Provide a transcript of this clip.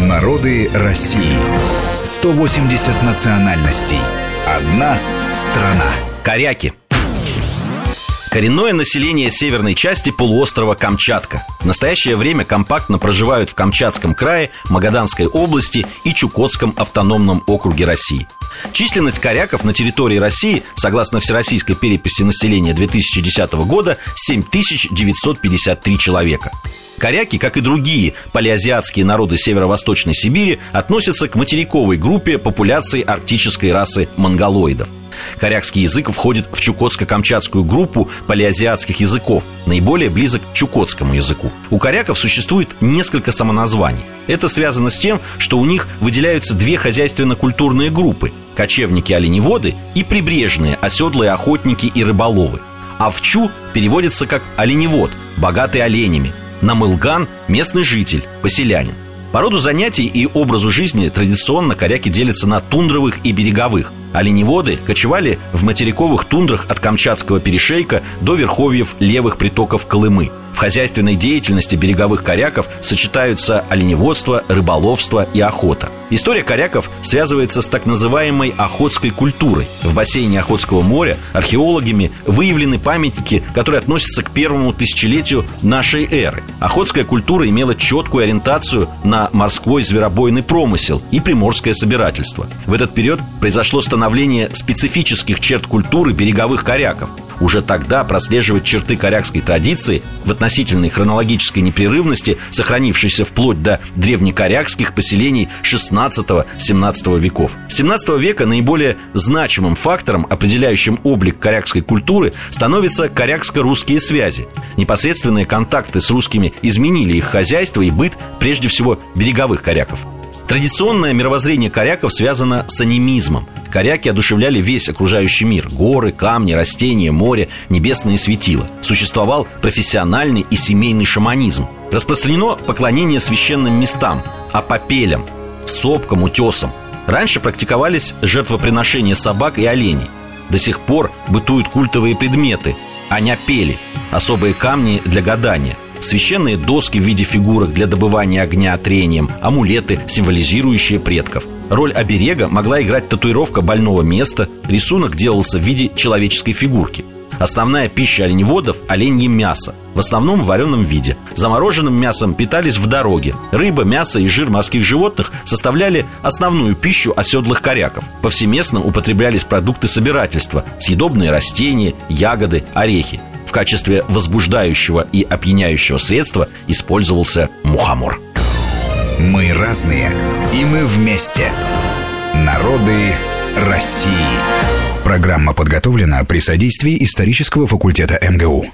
Народы России. 180 национальностей. Одна страна. Коряки. Коренное население северной части полуострова Камчатка. В настоящее время компактно проживают в Камчатском крае, Магаданской области и Чукотском автономном округе России. Численность коряков на территории России, согласно Всероссийской переписи населения 2010 года, 7953 человека. Коряки, как и другие палеазиатские народы северо-восточной Сибири, относятся к материковой группе популяции арктической расы монголоидов. Корякский язык входит в чукотско-камчатскую группу палеазиатских языков, наиболее близок к чукотскому языку. У коряков существует несколько самоназваний. Это связано с тем, что у них выделяются две хозяйственно-культурные группы – кочевники-оленеводы и прибрежные оседлые охотники и рыболовы. Овчу переводится как оленевод, богатый оленями, намылган – местный житель, поселянин. По роду занятий и образу жизни традиционно коряки делятся на тундровых и береговых. Оленеводы кочевали в материковых тундрах от Камчатского перешейка до верховьев левых притоков Колымы. В хозяйственной деятельности береговых коряков сочетаются оленеводство, рыболовство и охота. История коряков связывается с так называемой охотской культурой. В бассейне Охотского моря археологами выявлены памятники, которые относятся к первому тысячелетию нашей эры. Охотская культура имела четкую ориентацию на морской зверобойный промысел и приморское собирательство. В этот период произошло становление специфических черт культуры береговых коряков. Уже тогда прослеживать черты корякской традиции в относительной хронологической непрерывности, сохранившейся вплоть до древнекорякских поселений XVI-XVII веков. С XVII века наиболее значимым фактором, определяющим облик корякской культуры, становятся корякско-русские связи. Непосредственные контакты с русскими изменили их хозяйство и быт, прежде всего, береговых коряков. Традиционное мировоззрение коряков связано с анимизмом. Коряки одушевляли весь окружающий мир – горы, камни, растения, море, небесные светила. Существовал профессиональный и семейный шаманизм. Распространено поклонение священным местам – апопелям, сопкам, утесам. Раньше практиковались жертвоприношения собак и оленей. До сих пор бытуют культовые предметы – аняпели – особые камни для гадания. Священные доски в виде фигурок для добывания огня трением, амулеты, символизирующие предков. Роль оберега могла играть татуировка больного места, рисунок делался в виде человеческой фигурки. Основная пища оленеводов – оленье мясо, в основном в вареном виде. Замороженным мясом питались в дороге. Рыба, мясо и жир морских животных составляли основную пищу оседлых коряков. Повсеместно употреблялись продукты собирательства – съедобные растения, ягоды, орехи. В качестве возбуждающего и опьяняющего средства использовался мухомор. Мы разные, и мы вместе. Народы России. Программа подготовлена при содействии исторического факультета МГУ.